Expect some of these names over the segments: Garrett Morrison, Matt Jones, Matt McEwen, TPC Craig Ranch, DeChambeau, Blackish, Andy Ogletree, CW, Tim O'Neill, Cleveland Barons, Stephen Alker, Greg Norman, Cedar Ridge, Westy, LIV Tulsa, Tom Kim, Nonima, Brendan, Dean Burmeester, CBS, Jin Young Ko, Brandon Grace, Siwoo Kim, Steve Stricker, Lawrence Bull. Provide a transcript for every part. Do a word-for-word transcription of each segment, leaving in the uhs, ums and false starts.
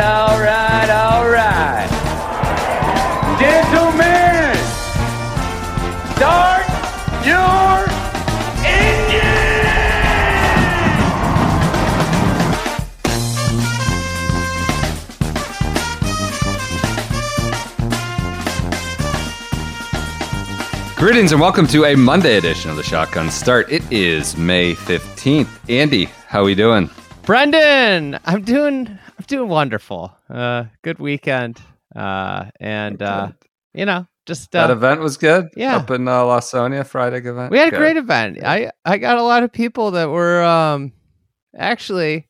all right, all right. Gentlemen, start your Greetings and welcome to a Monday edition of the Shotgun Start. It is May fifteenth. Andy, how are we doing? Brendan, I'm doing I'm doing wonderful. Uh, good weekend. Uh, and, uh, you know, just... Uh, that event was good? Yeah. Up in uh, Lawsonia, Friday event. We had good. A great event. I, I got a lot of people that were um, actually...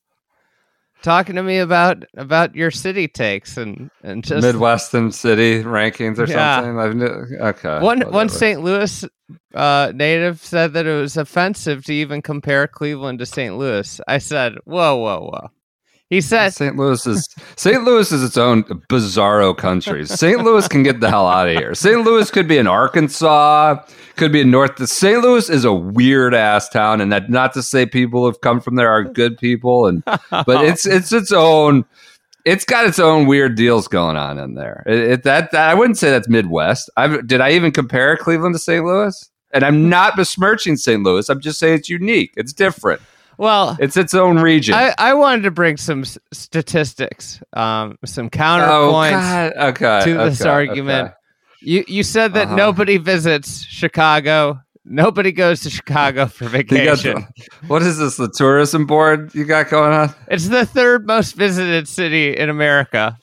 talking to me about about your city takes and, and just Midwestern city rankings or yeah. something. I've knew, okay. One whatever. One Saint Louis uh, native said that it was offensive to even compare Cleveland to Saint Louis. I said, whoa, whoa, whoa. He said Saint Louis is Saint Louis is its own bizarro country. Saint Louis can get the hell out of here. Saint Louis could be in Arkansas, could be in North. Saint Louis is a weird ass town, and that not to say people who've come from there are good people, and but it's it's its own. It's got its own weird deals going on in there. It, it, that, that I wouldn't say that's Midwest. I've, did I even compare Cleveland to Saint Louis? And I'm not besmirching Saint Louis. I'm just saying it's unique. It's different. Well, it's its own region. I, I wanted to bring some s- statistics, um, some counterpoints oh, okay, to okay, this argument. Okay. You you said that uh-huh. nobody visits Chicago. Nobody goes to Chicago for vacation. The, what is this, the tourism board you got going on? It's the third most visited city in America.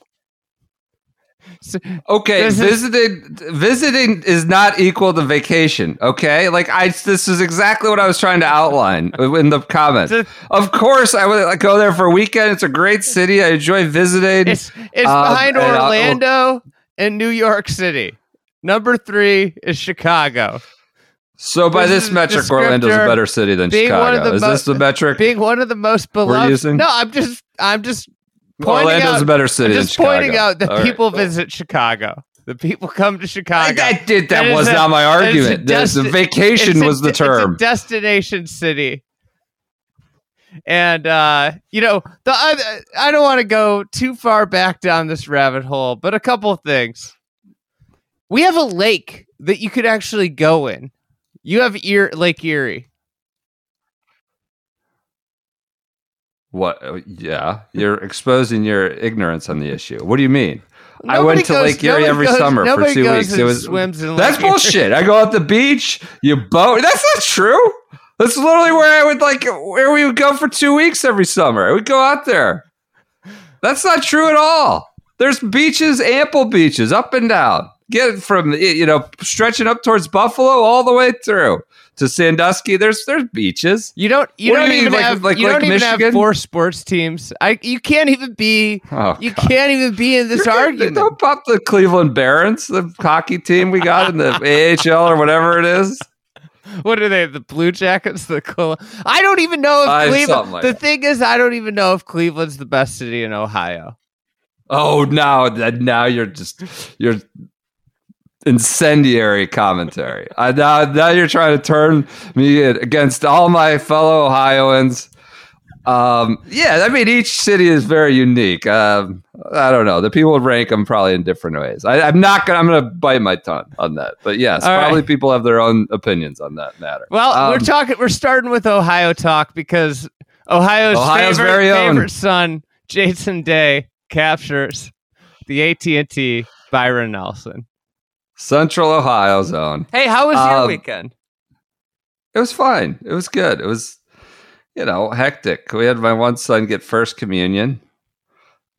So, okay, is, visited visiting is not equal to vacation. Okay, like I, this is exactly what I was trying to outline in the comments. A, of course, I would I go there for a weekend. It's a great city. I enjoy visiting. It's, it's um, behind and Orlando I'll, and New York City. Number three is Chicago. So by this, this metric, Orlando is a better city than Chicago. Is mo- this the metric? Being one of the most beloved. No, I'm just, I'm just. Orlando's out, a better city than Chicago. Just pointing out that all people right. visit Chicago. The people come to Chicago. That did. That was a, not my argument. Desti- the vacation was a, the term. It's a destination city. And, uh, you know, the I, I don't want to go too far back down this rabbit hole, but a couple of things. We have a lake that you could actually go in. You have e- Lake Erie. What? Yeah, you're exposing your ignorance on the issue. What do you mean? Nobody I went to goes, Lake Erie every goes, summer for two goes weeks. And it was swims in that's Lake bullshit. Erie. I go out the beach. You boat. That's not true. That's literally where I would like where we would go for two weeks every summer. We'd go out there. That's not true at all. There's beaches, ample beaches, up and down. Get from you know stretching up towards Buffalo all the way through. To Sandusky, there's there's beaches. You don't you what don't do you even mean, have like, like, you don't like even Michigan? Have four sports teams. I you can't even be oh, you God. can't even be in this You're argument. Gonna, don't pop the Cleveland Barons, the hockey team we got in the A H L or whatever it is. What are they? The Blue Jackets, the Col- I don't even know if uh, Cleveland. Like the that. thing is, I don't even know if Cleveland's the best city in Ohio. Oh no! Now you're just you're. incendiary commentary. I, now, now you're trying to turn me against all my fellow Ohioans. Um, yeah, I mean, each city is very unique. Um, I don't know. The people rank them probably in different ways. I, I'm not going to, I'm going to bite my tongue on that. But yes, all probably right. people have their own opinions on that matter. Well, um, we're talking, we're starting with Ohio talk because Ohio's, Ohio's favorite, very own. favorite son, Jason Day, captures the A T and T Byron Nelson. Central Ohio zone. Hey, how was your um, weekend? It was fine. It was good. It was, you know, hectic. We had my one son get first communion.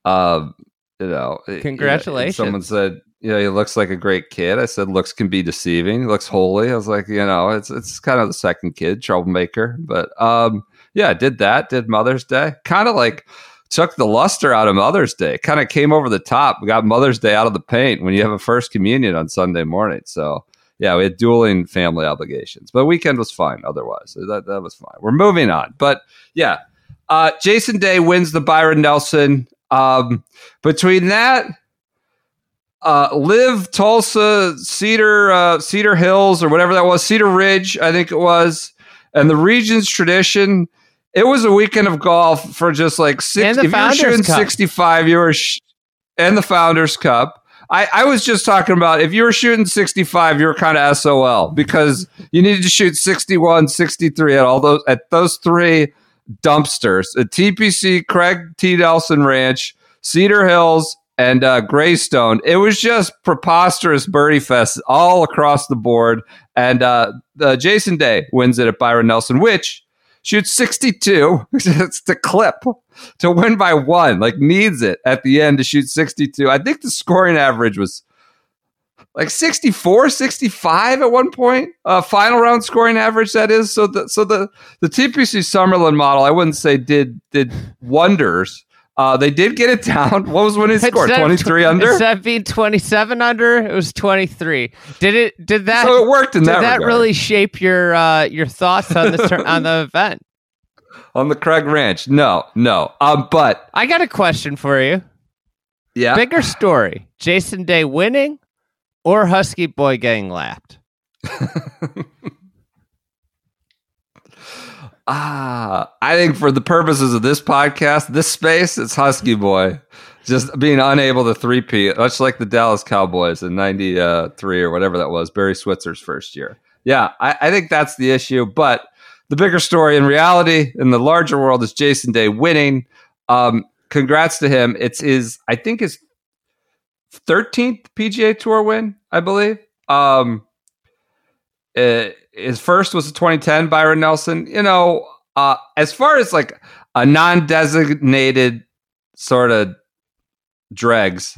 Um, you know, congratulations. Someone said, you know, he looks like a great kid. I said, looks can be deceiving. He looks holy. I was like, you know, it's it's kind of the second kid, troublemaker. But um, yeah, did that. Did Mother's Day. Kind of like. Took the luster out of Mother's Day. Kind of came over the top. We got Mother's Day out of the paint when you have a first communion on Sunday morning. So, yeah, we had dueling family obligations. But weekend was fine otherwise. That that was fine. We're moving on. But, yeah, Uh, Jason Day wins the Byron Nelson. Um, between that, uh, Liv, Tulsa, Cedar, uh, Cedar Hills, or whatever that was, Cedar Ridge, I think it was, and the region's tradition. It was a weekend of golf for just like sixty. If you're shooting sixty-five, you were, sh- and the Founders Cup. I, I was just talking about if you were shooting sixty-five, you were kind of S O L because you needed to shoot sixty-one, sixty-three at all those at those three dumpsters at T P C Craig T. Nelson Ranch, Cedar Hills, and uh, Greystone. It was just preposterous birdie fest all across the board, and uh, uh, Jason Day wins it at Byron Nelson, which shoots sixty-two. It's the clip to win by one. Like needs it at the end to shoot sixty-two. I think the scoring average was like sixty-four, sixty-five at one point. Uh, final round scoring average, that is. So the so the the T P C Summerlin model, I wouldn't say did did wonders. Uh, they did get it down. What was when he scored? twenty-three under? Instead of being twenty-seven under, it was twenty-three. Did it? Did that? So it worked in that regard. Did that really shape your uh, your thoughts on this ter- on the event? On the Craig Ranch? No, no. Um, but I got a question for you. Yeah. Bigger story: Jason Day winning, or Husky Boy getting lapped? Ah, I think for the purposes of this podcast, this space, it's Husky Boy just being unable to three-peat, much like the Dallas Cowboys in ninety-three or whatever that was, Barry Switzer's first year. Yeah, I, I think that's the issue. But the bigger story in reality, in the larger world, is Jason Day winning. Um, congrats to him. It's his, I think, his thirteenth P G A Tour win, I believe. Um, it, His first was the twenty ten Byron Nelson. You know, uh, as far as like a non-designated sort of dregs,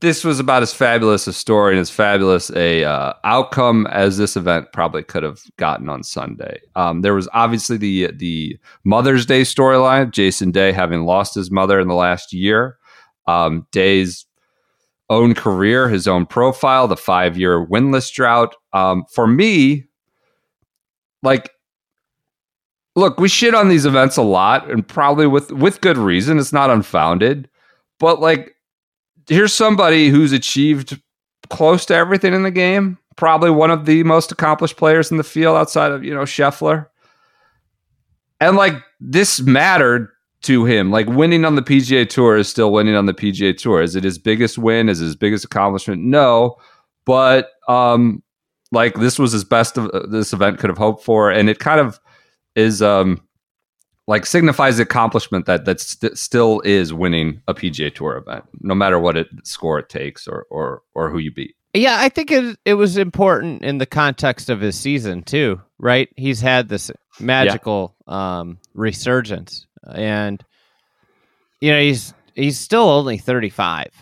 this was about as fabulous a story and as fabulous a uh, outcome as this event probably could have gotten on Sunday. Um, there was obviously the the Mother's Day storyline, Jason Day having lost his mother in the last year. Um, Day's own career, his own profile, the five-year winless drought. Um, for me, like, look, we shit on these events a lot, and probably with, with good reason. It's not unfounded. But, like, here's somebody who's achieved close to everything in the game, probably one of the most accomplished players in the field outside of, you know, Scheffler. And, like, this mattered to him. Like, winning on the P G A Tour is still winning on the P G A Tour. Is it his biggest win? Is it his biggest accomplishment? No, but um, like this was his best of, uh, this event could have hoped for, and it kind of is um, like signifies the accomplishment that that st- still is winning a P G A Tour event, no matter what it score it takes or or or who you beat. Yeah, I think it it was important in the context of his season too, right? He's had this magical yeah. um, resurgence. And, you know, he's he's still only thirty-five,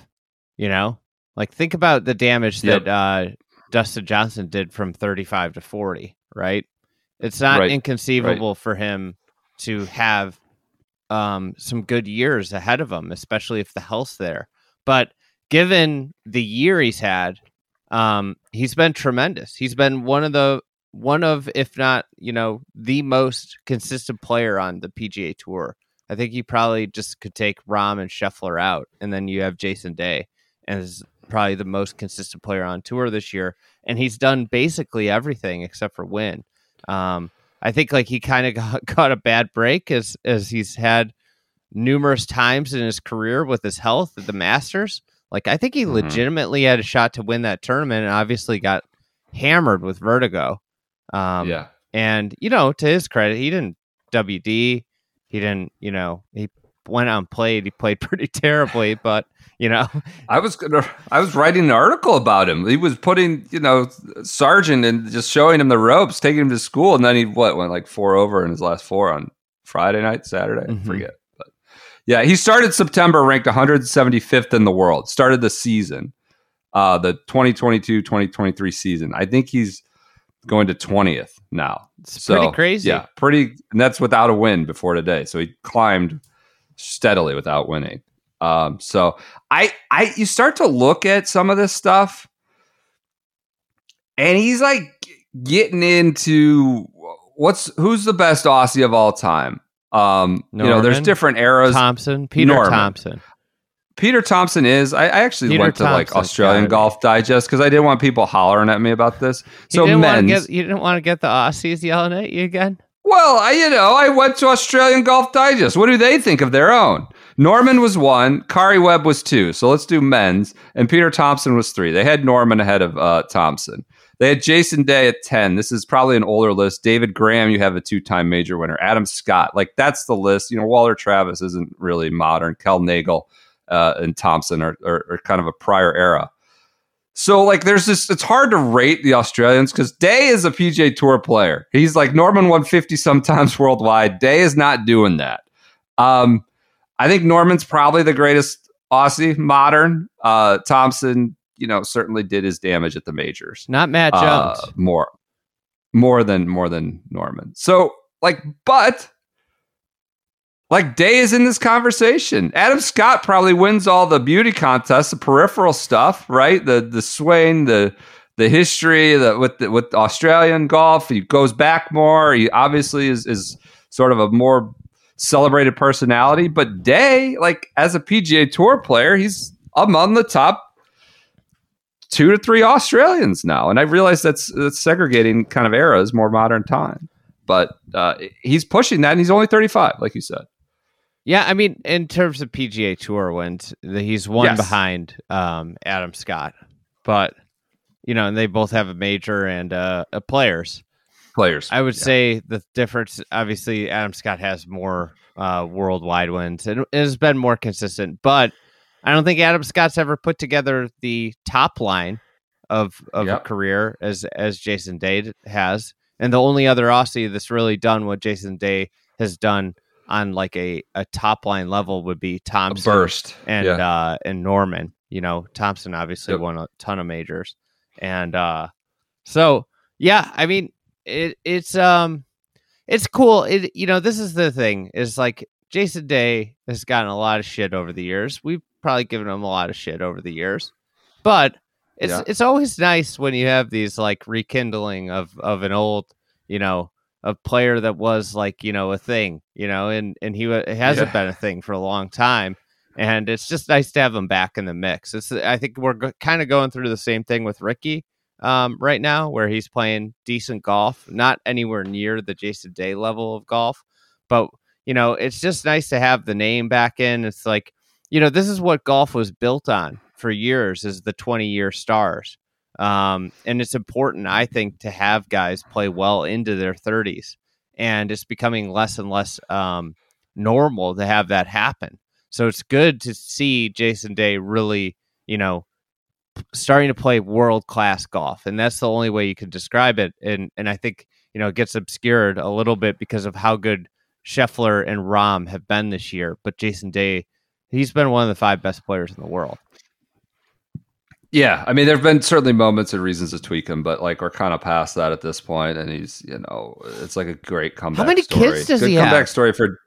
you know? Like, think about the damage yep. that uh, Dustin Johnson did from thirty-five to forty, right? It's not right. inconceivable right. for him to have um, some good years ahead of him, especially if the health's there. But given the year he's had, um, he's been tremendous. He's been one of the... One of, if not, you know, the most consistent player on the P G A Tour. I think you probably just could take Rahm and Scheffler out, and then you have Jason Day as probably the most consistent player on tour this year. And he's done basically everything except for win. Um, I think like he kind of got, got a bad break as as he's had numerous times in his career with his health at the Masters. Like I think he mm-hmm. legitimately had a shot to win that tournament, and obviously got hammered with vertigo. Um, yeah. And, you know, to his credit, he didn't W D. He didn't, you know, he went out and played. He played pretty terribly, but, you know, I was going to, I was writing an article about him. He was putting, you know, Sargent and just showing him the ropes, taking him to school. And then he, what, went like four over in his last four on Friday night, Saturday. Mm-hmm. I forget. But yeah, he started September ranked one hundred seventy-fifth in the world, started the season, uh, the twenty twenty-two twenty twenty-three season. I think he's going to twentieth now. It's so, pretty crazy. Yeah, pretty. And that's without a win before today. So he climbed steadily without winning. Um, so I, I, you start to look at some of this stuff and he's like getting into what's, who's the best Aussie of all time? Um, Norman, you know, there's different eras. Thomson, Peter Norman. Thomson. Peter Thomson is. I, I actually Peter went to Thompson's like Australian Golf Digest because I didn't want people hollering at me about this. So you didn't get, you didn't want to get the Aussies yelling at you again? Well, I, you know, I went to Australian Golf Digest. What do they think of their own? Norman was one. Kari Webb was two. So let's do men's. And Peter Thomson was three. They had Norman ahead of uh, Thomson. They had Jason Day at ten. This is probably an older list. David Graham, you have a two-time major winner. Adam Scott. Like, that's the list. You know, Walter Travis isn't really modern. Kel Nagle uh, and Thomson are, are, are kind of a prior era. So, like, there's this, it's hard to rate the Australians because Day is a P G A Tour player. He's like, Norman won fifty sometimes worldwide. Day is not doing that. Um, I think Norman's probably the greatest Aussie modern. Uh, Thomson, you know, certainly did his damage at the majors. Not Matt Jones. Uh, more, more than, more than Norman. So, like, but, like, Day is in this conversation. Adam Scott probably wins all the beauty contests, the peripheral stuff, right? The the swing, the the history, the with the, with Australian golf. He goes back more. He obviously is is sort of a more celebrated personality, but Day, like, as a P G A Tour player, he's among the top two to three Australians now. And I realize that's, that's segregating kind of eras, more modern time, but uh, he's pushing that, and he's only thirty-five, like you said. Yeah, I mean, in terms of P G A Tour wins, he's one yes. behind um, Adam Scott, but, you know, and they both have a major and uh, a players. Players, I would yeah. say the difference. Obviously, Adam Scott has more uh, worldwide wins and has been more consistent. But I don't think Adam Scott's ever put together the top line of of yep. a career as as Jason Day has. And the only other Aussie that's really done what Jason Day has done on like a, a top line level would be Thomson a burst. and yeah. uh, and Norman. You know, Thomson obviously yep. won a ton of majors, and uh, so yeah, I mean. It it's um it's cool. It you know, this is the thing, is like Jason Day has gotten a lot of shit over the years. We've probably given him a lot of shit over the years. But it's yeah. it's always nice when you have these like rekindling of, of an old, you know, a player that was like, you know, a thing, you know, and, and he it hasn't yeah. been a thing for a long time. And it's just nice to have him back in the mix. It's I think we're go- kind of going through the same thing with Ricky. Um, right now, where he's playing decent golf, not anywhere near the Jason Day level of golf, but you know, it's just nice to have the name back in. It's like, you know, this is what golf was built on for years, is the twenty year stars. Um, and it's important, I think, to have guys play well into their thirties, and it's becoming less and less, um, normal to have that happen. So it's good to see Jason Day really, you know, starting to play world-class golf, and that's the only way you can describe it. And and I think, you know, it gets obscured a little bit because of how good Scheffler and Rahm have been this year. But Jason Day, he's been one of the five best players in the world. Yeah, I mean, there have been certainly moments and reasons to tweak him, but like we're kind of past that at this point, and he's, you know, it's like a great comeback story. How many story. kids does good he comeback have? Comeback story for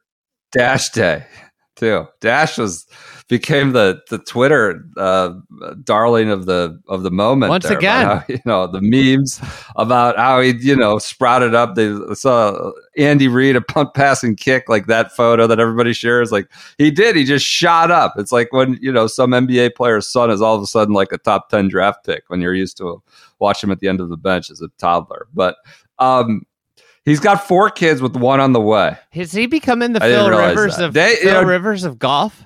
Dash Day. Too. Dash was became the the Twitter uh, darling of the of the moment. Once there, again, how, you know, the memes about how he, you know, sprouted up. They saw Andy Reid a punt, pass, and kick, like that photo that everybody shares. Like he did, he just shot up. It's like when, you know, some N B A player's son is all of a sudden like a top ten draft pick when you're used to watch him at the end of the bench as a toddler. But um, he's got four kids with one on the way. Is he becoming the I Phil Rivers that. of they, Phil you know, Rivers of golf?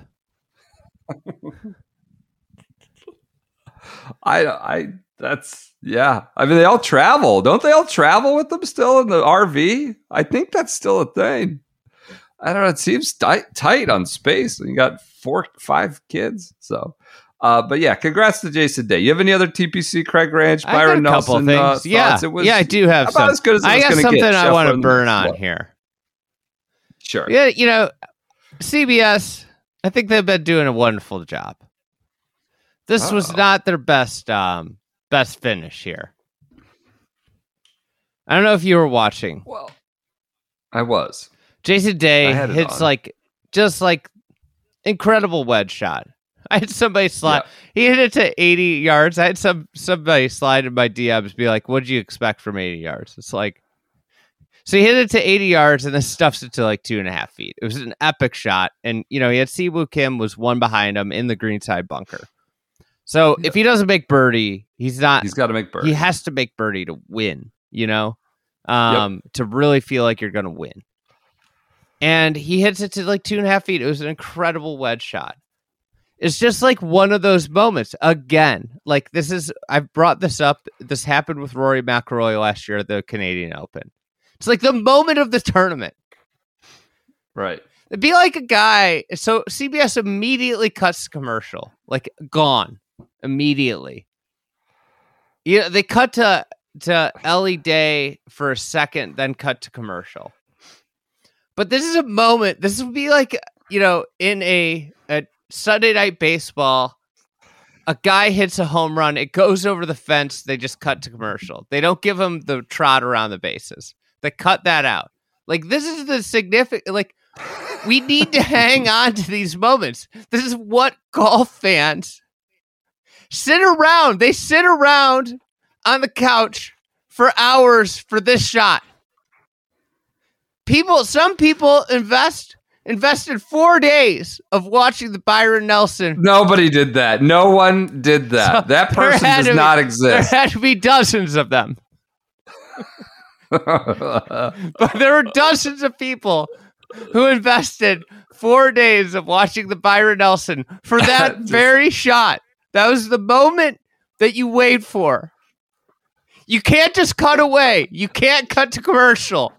I, I, that's yeah. I mean, they all travel, don't they? All travel with them still in the R V. I think that's still a thing. I don't know. It seems tight, tight on space. You got four, five kids. So, uh, but yeah, congrats to Jason Day. You have any other T P C Craig Ranch, Byron Nelson? Uh, yeah, it was, yeah, I do have. About some. as good as I, I was got something get, I want to burn on well. here. Sure. Yeah, you know, C B S. I think they've been doing a wonderful job. This Uh-oh. was not their best um, best finish here. I don't know if you were watching. Well, I was. Jason Day hits on. like just like incredible wedge shot. I had somebody slide. Yeah. He hit it to eighty yards. I had some somebody slide in my D Ms, be like, "What did you expect from eighty yards?" It's like, So he hit it to eighty yards and then stuffs it to like two and a half feet. It was an epic shot. And, you know, he had Siwoo Kim was one behind him in the greenside bunker. So yeah. if he doesn't make birdie, he's not. He's got to make birdie. He has to make birdie to win, you know, um, yep. to really feel like you're going to win. And he hits it to like two and a half feet. It was an incredible wedge shot. It's just like one of those moments again. Like this is, I've brought this up. This happened with Rory McIlroy last year at the Canadian Open. It's like the moment of the tournament. Right. It'd be like a guy. So C B S immediately cuts the commercial. Like gone. Immediately. You know, they cut to, to Ellie Day for a second, then cut to commercial. But this is a moment. This would be like, you know, in a, a Sunday night baseball, a guy hits a home run. It goes over the fence. They just cut to commercial. They don't give him the trot around the bases. They cut that out. Like, this is the significant, like, we need to hang on to these moments. This is what golf fans sit around. They sit around on the couch for hours for this shot. People, some people invest, invested four days of watching the Byron Nelson. Nobody did that. No one did that. So that person does not be, exist. There had to be dozens of them. But there were dozens of people who invested four days of watching the Byron Nelson for that Just, very shot. That was the moment that you wait for. You can't just cut away. You can't cut to commercial.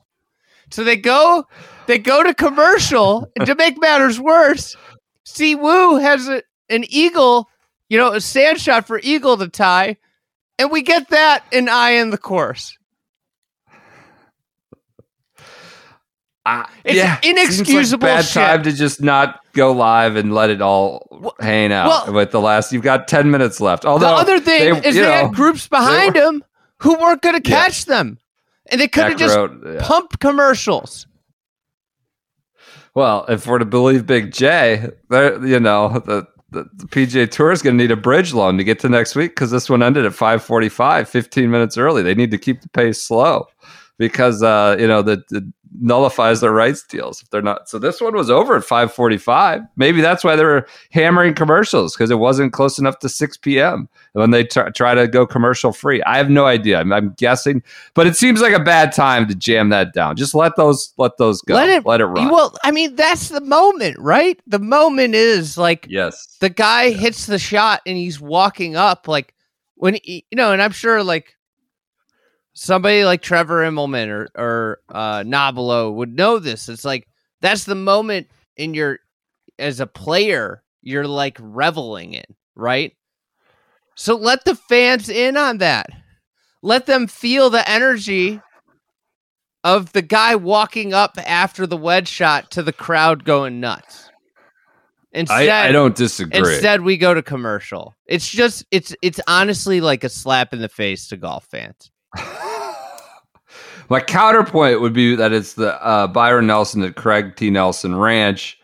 So they go, they go to commercial, and to make matters worse, Siwoo has a, an eagle, you know, a sand shot for eagle to tie, and we get that an eye in the course. Uh, it's yeah, inexcusable. Like bad shit. Time to just not go live and let it all well, hang out. Well, with the last, you've got ten minutes left. Although the other thing they, is, they know, had groups behind them were, who weren't going to catch yeah. them, and they could have just road, yeah. pumped commercials. Well, if we're to believe Big J, there, you know, the, the, the P G A Tour is going to need a bridge loan to get to next week because this one ended at five forty-five, fifteen minutes early. They need to keep the pace slow because uh, you know the. the nullifies their rights deals if they're not. So this one was over at five forty-five. Maybe that's why they were hammering commercials, because it wasn't close enough to six p.m. when they t- try to go commercial free. I have no idea. I'm, I'm guessing, but it seems like a bad time to jam that down. Just let those let those go. Let it, let it run. Well, I mean, that's the moment, right? The moment is like, yes, the guy yes. hits the shot and he's walking up, like when he, you know, and I'm sure like somebody like Trevor Immelman or, or uh, Nabilo would know this. It's like, that's the moment in your, as a player, you're like reveling in, right? So let the fans in on that. Let them feel the energy of the guy walking up after the wedge shot to the crowd going nuts. Instead, I, I don't disagree. Instead, we go to commercial. It's just, it's, it's honestly like a slap in the face to golf fans. My counterpoint would be that it's the uh, Byron Nelson at Craig T. Nelson Ranch,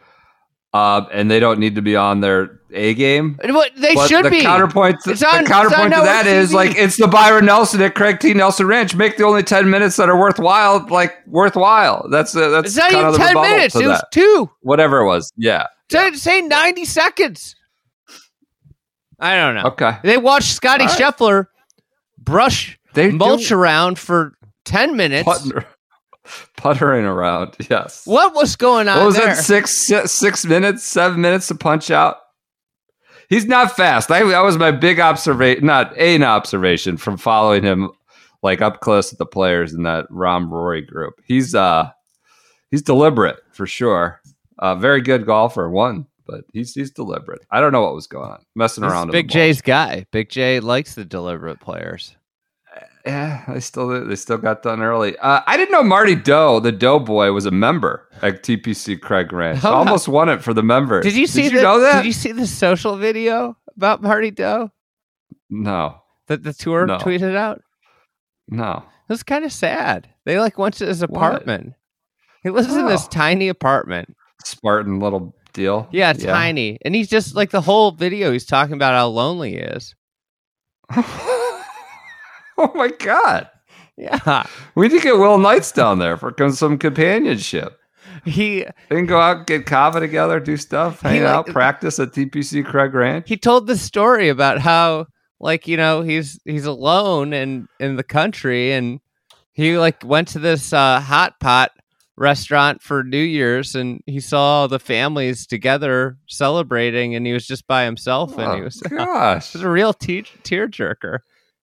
uh, and they don't need to be on their A game. What they but should the be. Counterpoint to, on, the counterpoint to that is T V. Like it's the Byron Nelson at Craig T. Nelson Ranch. Make the only ten minutes that are worthwhile, like worthwhile. That's uh, that's it's not kind even of ten minutes. It that. was two, whatever it was. Yeah, say, say ninety seconds. I don't know. Okay, they watched Scottie right. Scheffler brush. They mulch do. around for ten minutes, Putter, puttering around. Yes. What was going on? What was there? that six six minutes, seven minutes to punch out? He's not fast. I, that was my big observation, not an observation from following him, like up close at the players in that Rahm Rory group. He's uh, he's deliberate for sure. Uh, very good golfer, one, but he's he's deliberate. I don't know what was going on, messing this around. Big with J's guy. Big J likes the deliberate players. Yeah, they still they still got done early. Uh, I didn't know Marty Dou, the Doughboy, was a member at T P C Craig Ranch. Oh, almost no. won it for the members. Did you see? Did you the, know that? Did you see the social video about Marty Dou? No. That the tour no. tweeted out. No. It was kind of sad. They like went to his apartment. What? He lives oh. in this tiny apartment. Spartan little deal. Yeah, yeah, tiny, and he's just like the whole video. He's talking about how lonely he is. Oh my God. Yeah. We need to get Will Knights down there for some companionship. He they can go out, get kava together, do stuff, hang out, like, practice at T P C Craig Ranch. He told the story about how, like, you know, he's he's alone in, in the country, and he like went to this uh, hot pot restaurant for New Year's, and he saw the families together celebrating, and he was just by himself, and oh, he was gosh, uh, it was a real te- tearjerker.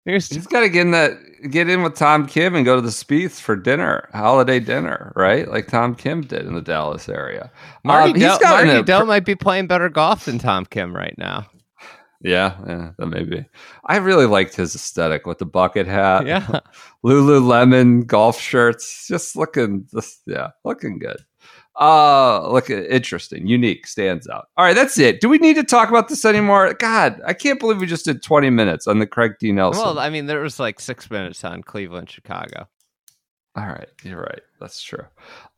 He was, he's got to get in that, get in with Tom Kim and go to the Spieths for dinner, holiday dinner, right? Like Tom Kim did in the Dallas area. Marty um, Dou Marty Dou might be playing better golf than Tom Kim right now. Yeah, yeah, that may be. I really liked his aesthetic with the bucket hat, yeah, Lululemon golf shirts, just looking, just, yeah, looking good. Uh, look, interesting, unique, stands out. All right, that's it. Do we need to talk about this anymore? God, I can't believe we just did twenty minutes on the Craig D. Nelson. Well, I mean, there was like six minutes on Cleveland, Chicago. All right, you're right. That's true.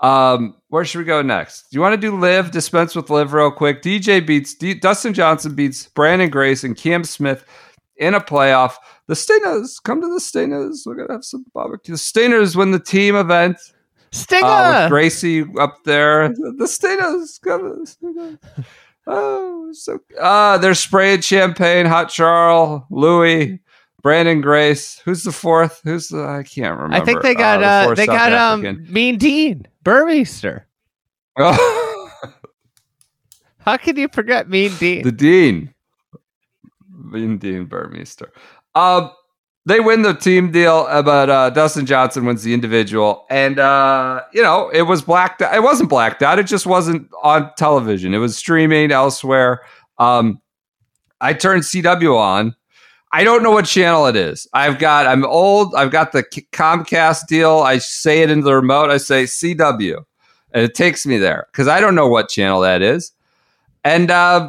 Um, where should we go next? Do you want to do live, dispense with live real quick? D J beats, D- Dustin Johnson beats Brandon Grace and Cam Smith in a playoff. The Stingers, come to the Stingers. We're going to have some barbecue. The Stingers win the team event. Stinger! Uh, with Gracie up there. The Stinos. The oh, so uh, they're spraying champagne. Hot Charles, Louis, Brandon Grace. Who's the fourth? Who's the? I can't remember. I think they got. Uh, the uh, they South got African. um. Mean Dean Burmeester. Oh. How can you forget Mean Dean? The Dean. Mean Dean Burmeester. Um. They win the team deal, but uh, Dustin Johnson wins the individual. And, uh, you know, it was blacked out. It wasn't blacked out. It just wasn't on television. It was streaming elsewhere. Um, I turned C W on. I don't know what channel it is. I've got, I'm old. I've got the Comcast deal. I say it into the remote. I say C W. And it takes me there because I don't know what channel that is. And, uh,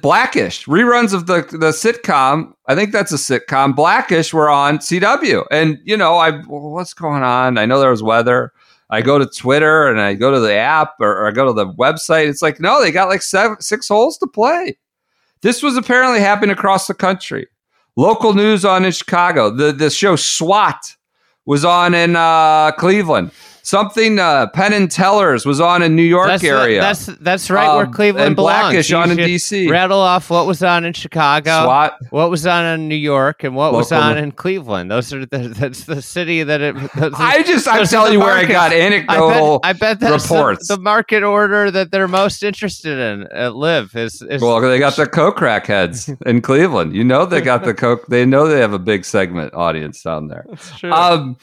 Blackish reruns of the the sitcom. I think that's a sitcom. Blackish were on C W, and you know, I well, what's going on? I know there was weather. I go to Twitter and I go to the app or, or I go to the website. It's like no, they got like seven, six holes to play. This was apparently happening across the country. Local news on in Chicago. The the show SWAT was on in uh, Cleveland. Something uh, Penn and Teller's was on in New York that's area. The, that's that's right um, where Cleveland and belongs. Blackish you on in D C. Rattle off what was on in Chicago, SWAT, what was on in New York, and what Local was on in Cleveland. Those are the, that's the city that it. I just I'm telling you markets. Where I got anecdotal. I bet, I bet that's reports. The, the market order that they're most interested in at Liv is, is. Well, they got the coke rack heads in Cleveland. You know they got the coke. They know they have a big segment audience down there. That's true. Um,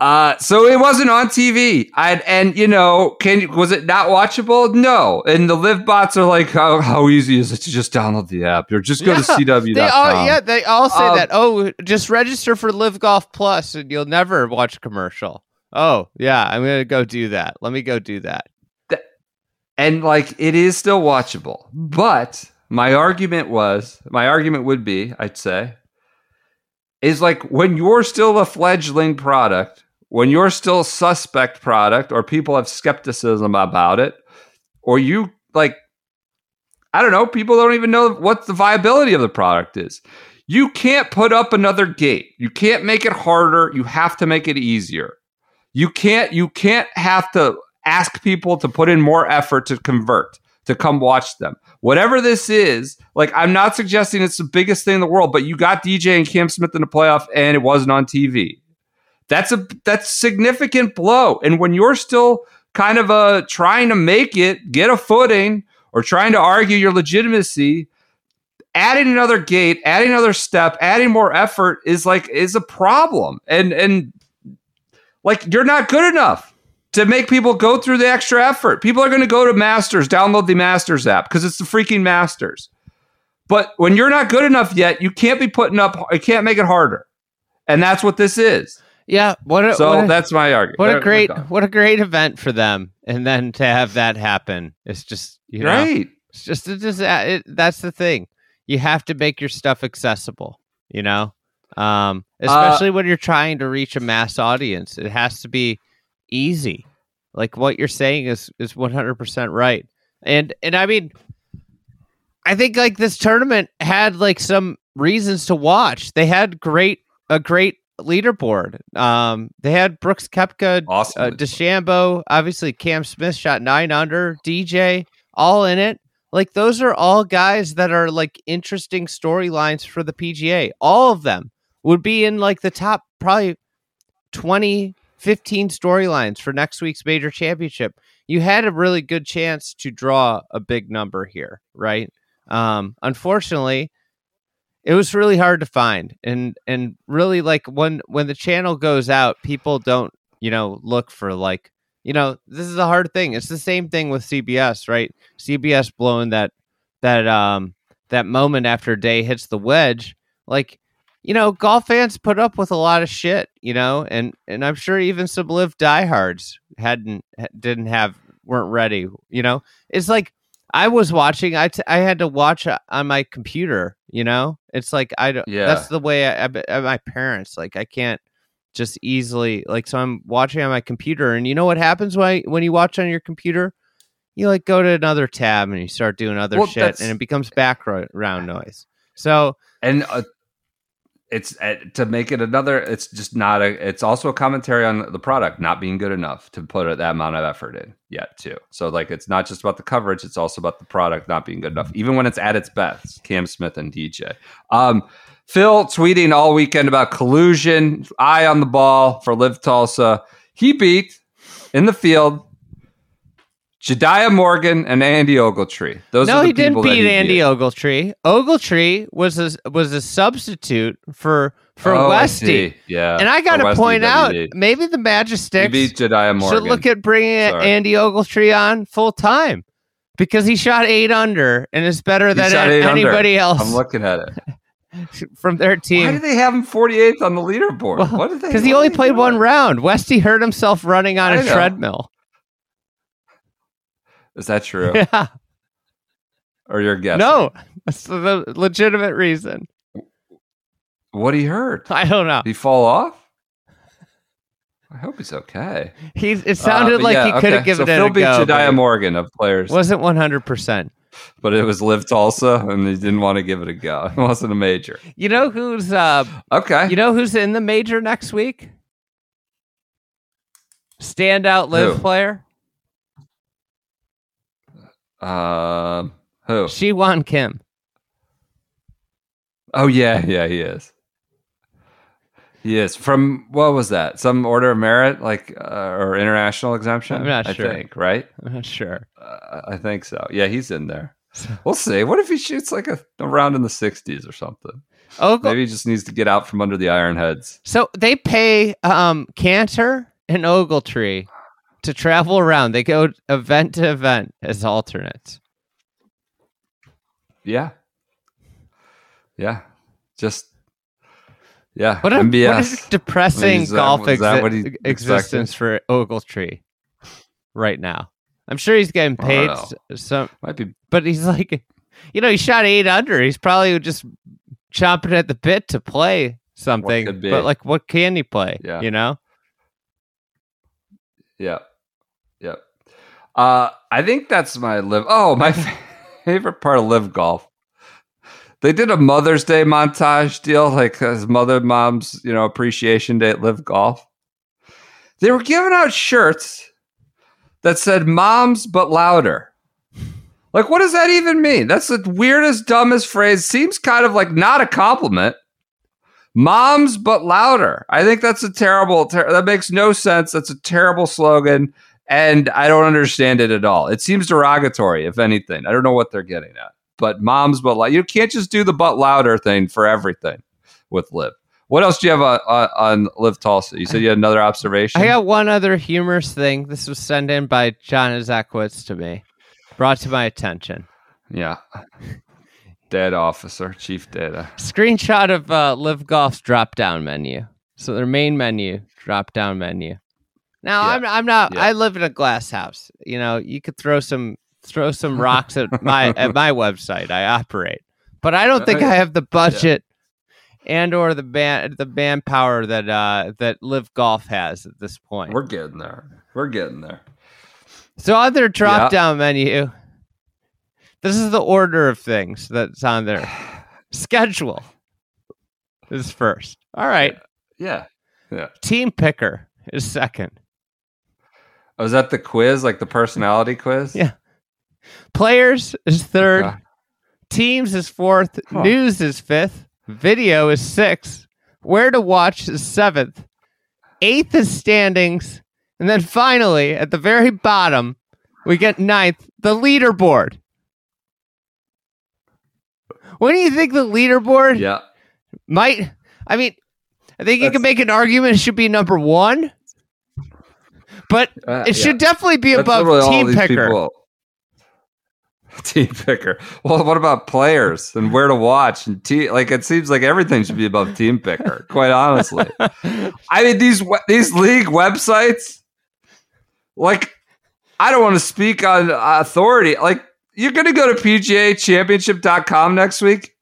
Uh, so it wasn't on T V. I and you know, can was it not watchable? No. And the live bots are like, how, how easy is it to just download the app? Or just go yeah, to C W dot com. They all, yeah, they all say um, that. Oh, just register for Live Golf Plus, and you'll never watch a commercial. Oh, yeah, I'm gonna go do that. Let me go do that. Th- and like, it is still watchable. But my argument was, my argument would be, I'd say. Is like when you're still a fledgling product, when you're still a suspect product, or people have skepticism about it, or you like, I don't know, people don't even know what the viability of the product is. You can't put up another gate. You can't make it harder. You have to make it easier. You can't, you can't have to ask people to put in more effort to convert, to come watch them. Whatever this is, like I'm not suggesting it's the biggest thing in the world, but you got D J and Cam Smith in the playoff and it wasn't on T V. That's a that's significant blow. And when you're still kind of uh, trying to make it, get a footing, or trying to argue your legitimacy, adding another gate, adding another step, adding more effort is like is a problem. And and like you're not good enough to make people go through the extra effort. People are going to go to Masters, download the Masters app because it's the freaking Masters. But when you're not good enough yet, you can't be putting up, you can't make it harder. And that's what this is. Yeah. What a, so what a, that's my argument. What a great, what a great event for them. And then to have that happen, it's just, you know, right. It's just, it's just it, that's the thing. You have to make your stuff accessible, you know, um, especially uh, when you're trying to reach a mass audience. It has to be easy. Like what you're saying is is one hundred percent right. And and I mean I think like this tournament had like some reasons to watch. They had great a great leaderboard. Um, they had Brooks Koepka, awesome. uh, DeChambeau, obviously Cam Smith shot nine under, D J, all in it. Like, those are all guys that are like interesting storylines for the P G A. All of them would be in like the top probably twenty, fifteen storylines for next week's major championship. You had a really good chance to draw a big number here, right? Um, unfortunately, it was really hard to find, and and really like when when the channel goes out, people don't, you know, look for like, you know, this is a hard thing. It's the same thing with C B S, right? C B S blowing that that um that moment after Day hits the wedge. Like, you know, golf fans put up with a lot of shit, you know, and and I'm sure even some LIV diehards hadn't didn't have weren't ready, you know. It's like, I was watching, I, t- I had to watch on my computer, you know, it's like, I don't, yeah. that's the way I, I, my parents, like, I can't just easily, like, so I'm watching on my computer, and you know what happens when, I, when you watch on your computer, you like go to another tab and you start doing other well, shit, and it becomes background noise. So, and uh, it's uh, to make it another, it's just not a, it's also a commentary on the product not being good enough to put that amount of effort in yet too. So like, it's not just about the coverage. It's also about the product not being good enough, even when it's at its best, Cam Smith and D J. Um, Phil tweeting all weekend about collusion, eye on the ball for LIV Tulsa. He beat in the field Jediah Morgan and Andy Ogletree. Those no, are the he people didn't beat that he Andy beat. Ogletree. Ogletree was a, was a substitute for for oh, Westy. Yeah, and I got to point out, maybe the Magistics beat Jediah Morgan. Should look at bringing Sorry. Andy Ogletree on full time, because he shot eight under and is better than a- anybody else. I'm looking at it from their team. Why do they have him forty-eighth on the leaderboard? Well, because he only played doing? one round. Westy hurt himself running on I a know. treadmill. Is that true? Yeah. Or you're guessing? No, that's the legitimate reason. What he hurt? I don't know. Did he fall off? I hope he's okay. He's. It sounded uh, like yeah, he could have okay. given so it Phil a beat go. Jediah Morgan of players wasn't one hundred percent, but it was LIV Tulsa, and he didn't want to give it a go. It wasn't a major. You know who's uh, okay? You know who's in the major next week? Standout LIV Who? player. Uh, who? Siwoo Kim. Oh, yeah, yeah, he is. He is. From, what was that? Some order of merit, like, uh, or international exemption? I'm not sure. I think, right? I'm not sure. Uh, I think so. Yeah, he's in there. We'll see. What if he shoots, like, a, a round in the sixties or something? Ogle- Maybe he just needs to get out from under the iron heads. So, they pay um, Cantor and Ogletree to travel around. They go event to event as alternates. Yeah. Yeah. Just, yeah. What a, what a depressing is golf that, exi- he, existence expected? for Ogletree right now. I'm sure he's getting paid some, might be, but he's like, you know, he shot eight under. He's probably just chomping at the bit to play something, but like, what can he play? Yeah. You know? Yeah. Yeah. Uh, I think that's my live. Oh, my favorite part of LIV Golf. They did a Mother's Day montage deal, like his mother, mom's, you know, appreciation day at LIV Golf. They were giving out shirts that said "Moms but louder." Like, what does that even mean? That's the weirdest, dumbest phrase. Seems kind of like not a compliment. Moms but louder. I think that's a terrible, ter- that makes no sense. That's a terrible slogan, and I don't understand it at all. It seems derogatory, if anything. I don't know what they're getting at, but moms but louder. You can't just do the but louder thing for everything with LIV. What else do you have on, on, on LIV Tulsa? You said you had another observation? I got one other humorous thing. This was sent in by John Azakowitz to me, brought to my attention. Yeah. Dead officer, chief data. Screenshot of uh, LIV Golf's drop-down menu. So their main menu, drop-down menu. Now yeah. I'm I'm not. Yeah. I live in a glass house. You know, you could throw some throw some rocks at my at my website. I operate, but I don't think I have the budget yeah. and or the man the manpower that uh, that LIV Golf has at this point. We're getting there. We're getting there. So on their drop-down yeah. menu. This is the order of things that's on there. Schedule is first. All right. Yeah. Yeah. Team Picker is second. Oh, is that the quiz? Like the personality quiz? Yeah. Players is third. Okay. Teams is fourth. Huh. News is fifth. Video is sixth. Where to watch is seventh. Eighth is standings. And then finally, at the very bottom, we get ninth, the leaderboard. What do you think the leaderboard yeah. might... I mean, I think That's, you can make an argument it should be number one, but uh, it should yeah. definitely be That's above Team Picker. People. Team Picker. Well, what about players and where to watch and te- like? It seems like everything should be above Team Picker. Quite honestly, I mean these these league websites. Like, I don't want to speak on authority. Like, you're going to go to P G A Championship dot com next week.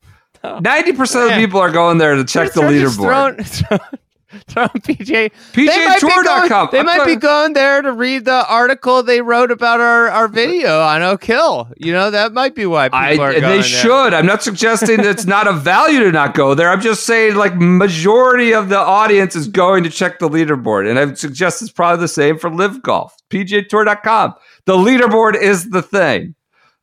Ninety percent of people are going there to check they're, the they're leaderboard. Just throwing, throwing, throwing P G A. P G A Tour dot com. They I'm might be going there to read the article they wrote about our, our video on Oak Hill. You know, that might be why people I, are going there. They should. I'm not suggesting that it's not a value to not go there. I'm just saying, like, majority of the audience is going to check the leaderboard. And I would suggest it's probably the same for Live Golf. P G A Tour dot com. The leaderboard is the thing.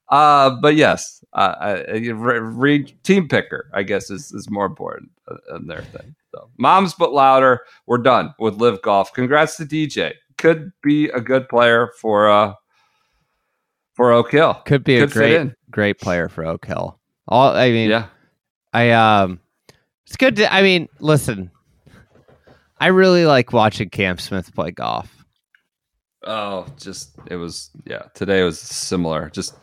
Uh, but yes. Uh, I, I, read Team Picker, I guess, is, is more important than their thing. So, Moms But Louder, we're done with Live Golf. Congrats to D J. Could be a good player for uh, for Oak Hill. Could be Could a great great player for Oak Hill. All I mean, yeah. I um, it's good to. I mean, listen, I really like watching Cam Smith play golf. Oh, just it was yeah. Today was similar. Just.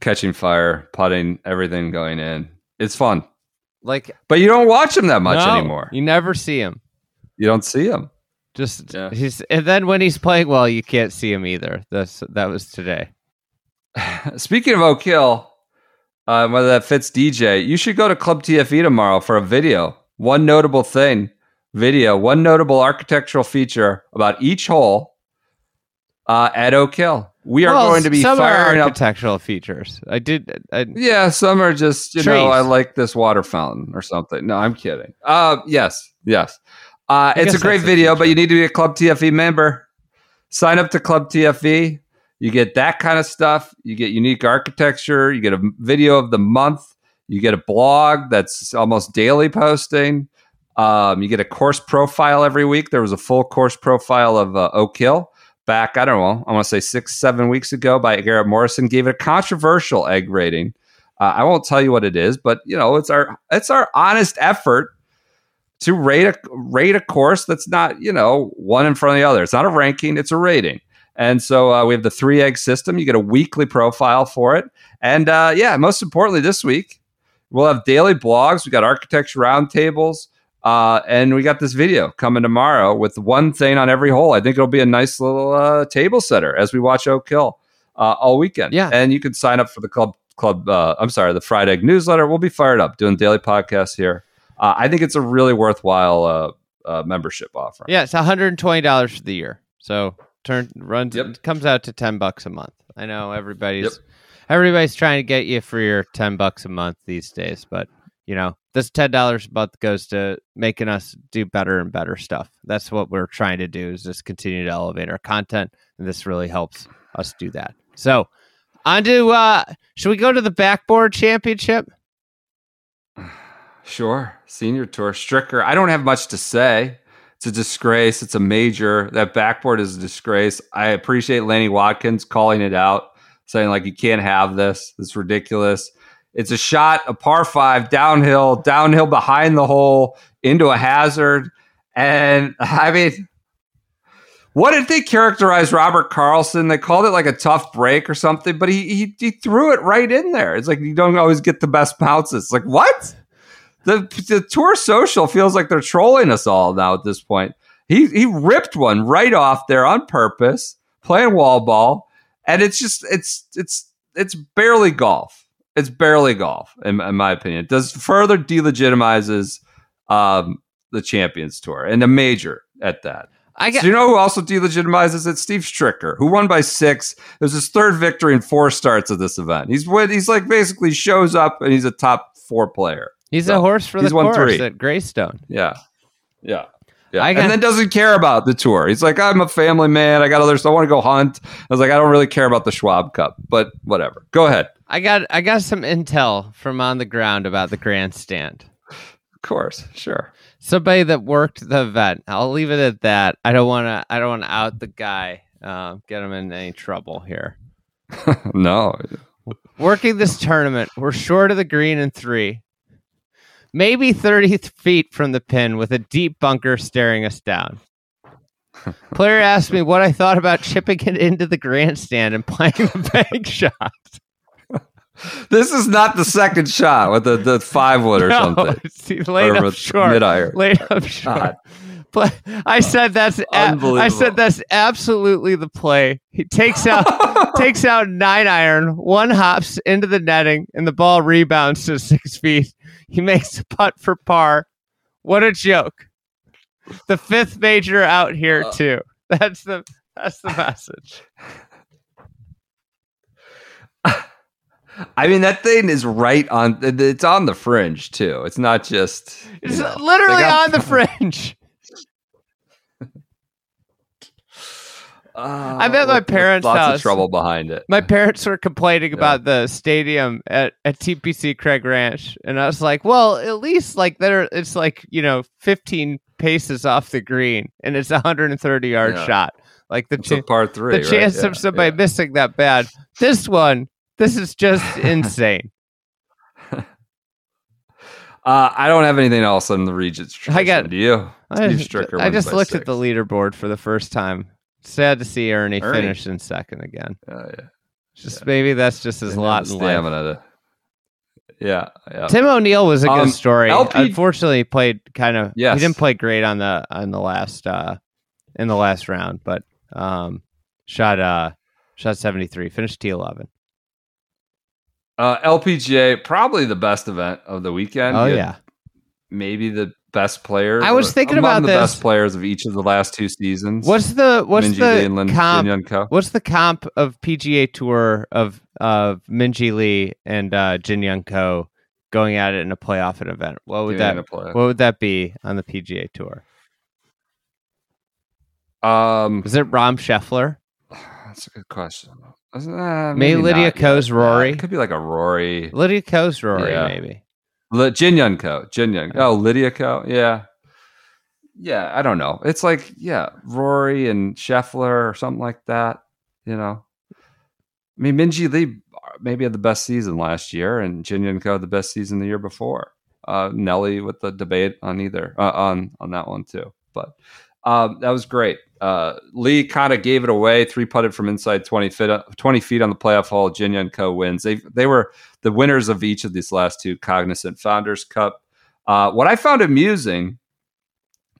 Catching fire, putting, everything going in. It's fun. Like, but you don't watch him that much no, anymore. You never see him. You don't see him. Just yeah. he's, and then when he's playing well, you can't see him either. That's that was today. Speaking of Oak Hill, uh, whether that fits D J, you should go to Club T F E tomorrow for a video. One notable thing, video. One notable architectural feature about each hole uh, at Oak Hill. We are well, going to be some firing are architectural up. features. I did. I, yeah, some are just, you trees. know, I like this water fountain or something. No, I'm kidding. Uh, yes, yes. Uh, it's a great video, a but you need to be a Club T F E member. Sign up to Club T F E. You get that kind of stuff. You get unique architecture. You get a video of the month. You get a blog that's almost daily posting. Um, you get a course profile every week. There was a full course profile of uh, Oak Hill. Back, I don't know, I want to say six, seven weeks ago by Garrett Morrison, gave it a controversial egg rating. Uh, I won't tell you what it is, but you know, it's our it's our honest effort to rate a rate a course that's not, you know, one in front of the other. It's not a ranking, it's a rating. And so uh, we have the three egg system. You get a weekly profile for it. And uh, yeah, most importantly, this week, we'll have daily blogs. We got architecture roundtables. Uh, and we got this video coming tomorrow with one thing on every hole. I think it'll be a nice little uh, table setter as we watch Oak Hill uh, all weekend. Yeah. And you can sign up for the club, club. Uh, I'm sorry, the Fried Egg newsletter. We'll be fired up doing daily podcasts here. Uh, I think it's a really worthwhile uh, uh, membership offer. Yeah, it's one hundred twenty dollars for the year. So turn runs yep. comes out to ten bucks a month. I know everybody's yep. everybody's trying to get you for your ten bucks a month these days, but you know, this ten dollars a month goes to making us do better and better stuff. That's what we're trying to do, is just continue to elevate our content. And this really helps us do that. So on to, uh, should we go to the backboard championship? Sure. Senior Tour. Stricker. I don't have much to say. It's a disgrace. It's a major. That backboard is a disgrace. I appreciate Laney Watkins calling it out, saying like, you can't have this. It's ridiculous. It's a shot, a par five, downhill, downhill behind the hole, into a hazard. And, I mean, what did they characterize Robert Carlson? They called it like a tough break or something, but he he, he threw it right in there. It's like you don't always get the best bounces. It's like, what? The, the Tour Social feels like they're trolling us all now at this point. He, he ripped one right off there on purpose, playing wall ball, and it's just, it's it's it's barely golf. It's barely golf, in, in my opinion. It does further delegitimizes um, the Champions Tour and a major at that. I get- so you know who also delegitimizes it? Steve Stricker, who won by six. It was his third victory in four starts at this event. He's he's like basically shows up and he's a top four player. He's so, a horse for the course three. At Greystone. Yeah, yeah. Yeah. I got- and then doesn't care about the tour. He's like, I'm a family man. I got other stuff. I want to go hunt. I was like, I don't really care about the Schwab Cup, but whatever. Go ahead. I got I got some intel from on the ground about the grandstand. Of course, sure. Somebody that worked the event. I'll leave it at that. I don't want to. I don't want to out the guy. Uh, get him in any trouble here. No. Working this tournament, we're short of the green in three, maybe thirty feet from the pin, with a deep bunker staring us down. Player asked me what I thought about chipping it into the grandstand and playing the bank shot. This is not the second shot with the, the five wood or no, something. See, laid or up short. Mid-iron. Laid up short. Play. I said that's a- I said that's absolutely the play. He takes out takes out nine iron, one hops into the netting, and the ball rebounds to six feet. He makes a putt for par. What a joke! The fifth major out here too. That's the that's the message. I mean, that thing is right on. It's on the fringe too. It's not just. It's know, literally got- on the fringe. Uh, I'm at my with, parents' with lots house. Lots of trouble behind it. My parents were complaining yeah. about the stadium at, at T P C Craig Ranch, and I was like, "Well, at least like there, it's like you know, fifteen paces off the green, and it's a one hundred thirty yard yeah. shot. Like the cha- par three, the right? chance yeah, of somebody yeah. missing that bad. This one, this is just insane." Uh, I don't have anything else on the Regents. I got do you. I Steve Stricker. I just looked six. at the leaderboard for the first time. Sad to see Ernie, Ernie. finish in second again. Oh, yeah. Just yeah. maybe that's just his lot in stamina. To... Yeah, yeah. Tim O'Neill was a um, good story. L P... Unfortunately, he played kind of. Yes. He didn't play great on the on the last uh, in the last round, but um, shot uh, shot seventy-three, finished T eleven. Uh, L P G A, probably the best event of the weekend. Oh yeah, maybe the. Best players. I was thinking about the this. Best players of each of the last two seasons. What's the what's Minji the Lee and Lin, comp? Jin Young Ko. What's the comp of P G A Tour of of Minji Lee and uh, Jin Young Ko going at it in a playoff an event? What would Doing that What would that be on the P G A Tour? Um, is it Rahm Scheffler? That's a good question. Uh, maybe, maybe Lydia Koh's Rory. Yeah, it could be like a Rory. Lydia Koh's Rory, yeah. maybe. Jin Young Ko, Jin Young. Oh, Lydia Ko. Yeah, yeah. I don't know. It's like yeah, Rory and Scheffler or something like that. You know, I mean, Minji Lee maybe had the best season last year, and Jin Young Ko had the best season the year before. Uh, Nelly with the debate on either uh, on on that one too. But um, that was great. Uh, Lee kind of gave it away. Three putted from inside twenty feet, twenty feet on the playoff hole. Jin Young Ko wins. They they were the winners of each of these last two Cognizant Founders Cup. Uh, what I found amusing,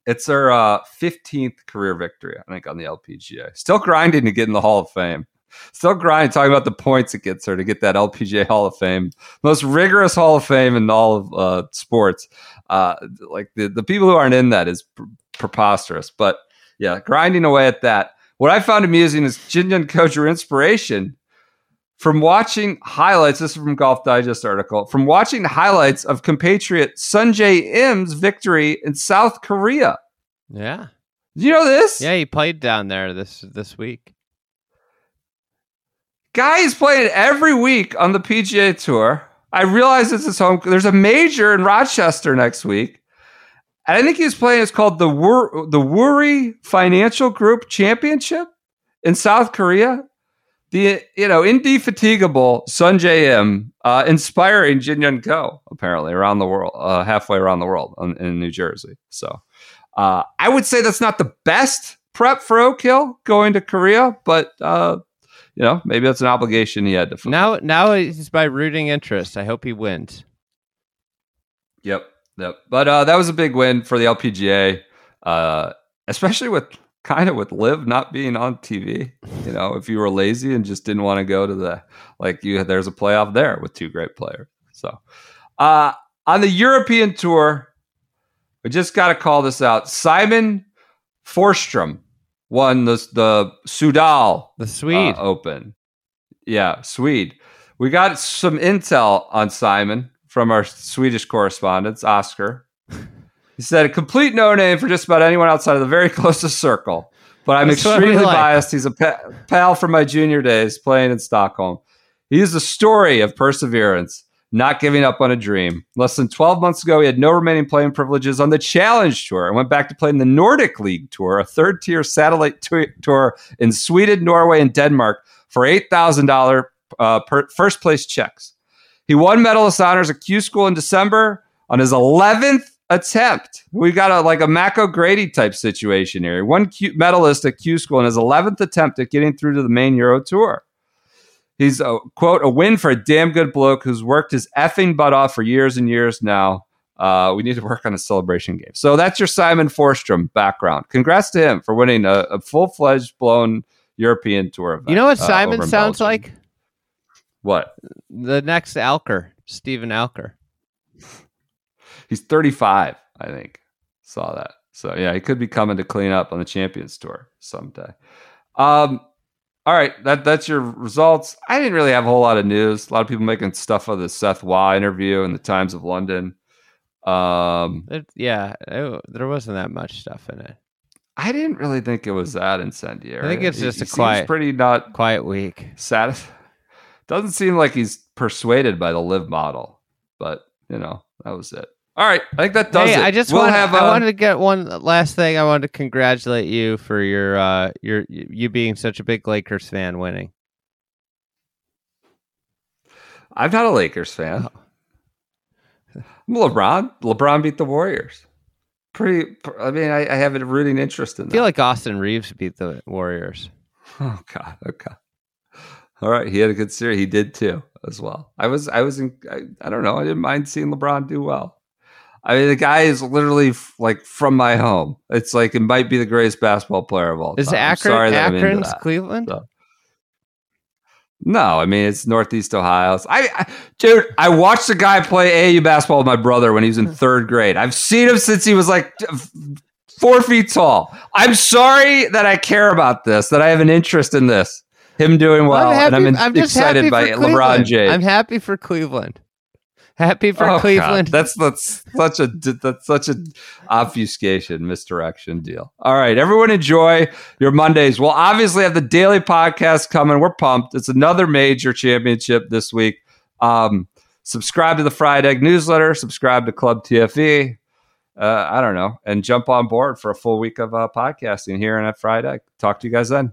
it's their uh, fifteenth career victory, I think, on the L P G A. Still grinding to get in the Hall of Fame. Still grinding, talking about the points it gets her to get that L P G A Hall of Fame. Most rigorous Hall of Fame in all of uh, sports. Uh, like the, the people who aren't in that is pr- preposterous, but yeah, grinding away at that. What I found amusing is Jin Young Ko drew inspiration from watching highlights. This is from Golf Digest article. From watching highlights of compatriot Sunjae Im's victory in South Korea. Yeah, you know this. Yeah, he played down there this this week. Guy is playing every week on the P G A Tour. I realize it's his home. There's a major in Rochester next week. And I think he was playing, it's called the Wor- the Wori Financial Group Championship in South Korea. The, you know, indefatigable Sunjae Im, uh, inspiring Jin Young Ko, apparently, around the world, uh, halfway around the world on, in New Jersey. So uh, I would say that's not the best prep for Oak Hill going to Korea, but, uh, you know, maybe that's an obligation he had to fulfill. Now, now it's by rooting interest. I hope he wins. Yep. Yep. But uh, that was a big win for the L P G A, uh, especially with kind of with Liv not being on T V. You know, if you were lazy and just didn't want to go to the like you, there's a playoff there with two great players. So uh, on the European tour, we just got to call this out. Simon Forsström won the, the Sudal, the Swede uh, Open. Yeah, Swede. We got some intel on Simon from our Swedish correspondent, Oscar. He said, a complete no-name for just about anyone outside of the very closest circle. But I'm That's extremely like. biased. He's a pa- pal from my junior days playing in Stockholm. He is the story of perseverance, not giving up on a dream. Less than twelve months ago, he had no remaining playing privileges on the Challenge Tour and went back to playing the Nordic League Tour, a third-tier satellite t- tour in Sweden, Norway, and Denmark for eight thousand dollars uh, per- first-place checks. He won medalist honors at Q School in December on his eleventh attempt. We got a like a Mac O'Grady type situation here. One Q, medalist at Q School in his eleventh attempt at getting through to the main Euro Tour. He's a quote, a win for a damn good bloke who's worked his effing butt off for years and years now. Uh, we need to work on a celebration game. So that's your Simon Forsström background. Congrats to him for winning a, a full-fledged blown European Tour event. You know what uh, Simon sounds Belgium. like? What? The next Alker, Stephen Alker. He's thirty-five, I think. Saw that. So, yeah, he could be coming to clean up on the Champions Tour someday. Um, all right, that that's your results. I didn't really have a whole lot of news. A lot of people making stuff of the Seth Waugh interview in the Times of London. Um, it, yeah, it, there wasn't that much stuff in it. I didn't really think it was that incendiary. I think it's just he, a he quiet, pretty not quiet week. Satis- Doesn't seem like he's persuaded by the LIV model, but, you know, that was it. All right, I think that does hey, it. I just we'll wanted, have, uh, I wanted to get one last thing. I wanted to congratulate you for your uh, your you being such a big Lakers fan winning. I'm not a Lakers fan. Oh. I'm LeBron. LeBron beat the Warriors. Pretty. I mean, I, I have a rooting interest in that. I feel like Austin Reeves beat the Warriors. Oh God. Okay. All right, he had a good series. He did too, as well. I was. I was. In, I, I don't know. I didn't mind seeing LeBron do well. I mean, the guy is literally f- like from my home. It's like it might be the greatest basketball player of all time. Is Akron, I'm sorry that I'm into that, Cleveland? So. No, I mean, it's Northeast Ohio. I, I, dude, I watched the guy play A A U basketball with my brother when he was in third grade. I've seen him since he was like four feet tall. I'm sorry that I care about this, that I have an interest in this. Him doing well, I'm happy, and I'm, in, I'm excited by LeBron James. I'm happy for Cleveland. Happy for oh, Cleveland. God. That's that's such a that's such an obfuscation, misdirection deal. All right, everyone, enjoy your Mondays. We'll obviously have the daily podcast coming. We're pumped. It's another major championship this week. Um, subscribe to the Fried Egg newsletter. Subscribe to Club T F E. Uh, I don't know, and jump on board for a full week of uh, podcasting here and at Fried Egg. Talk to you guys then.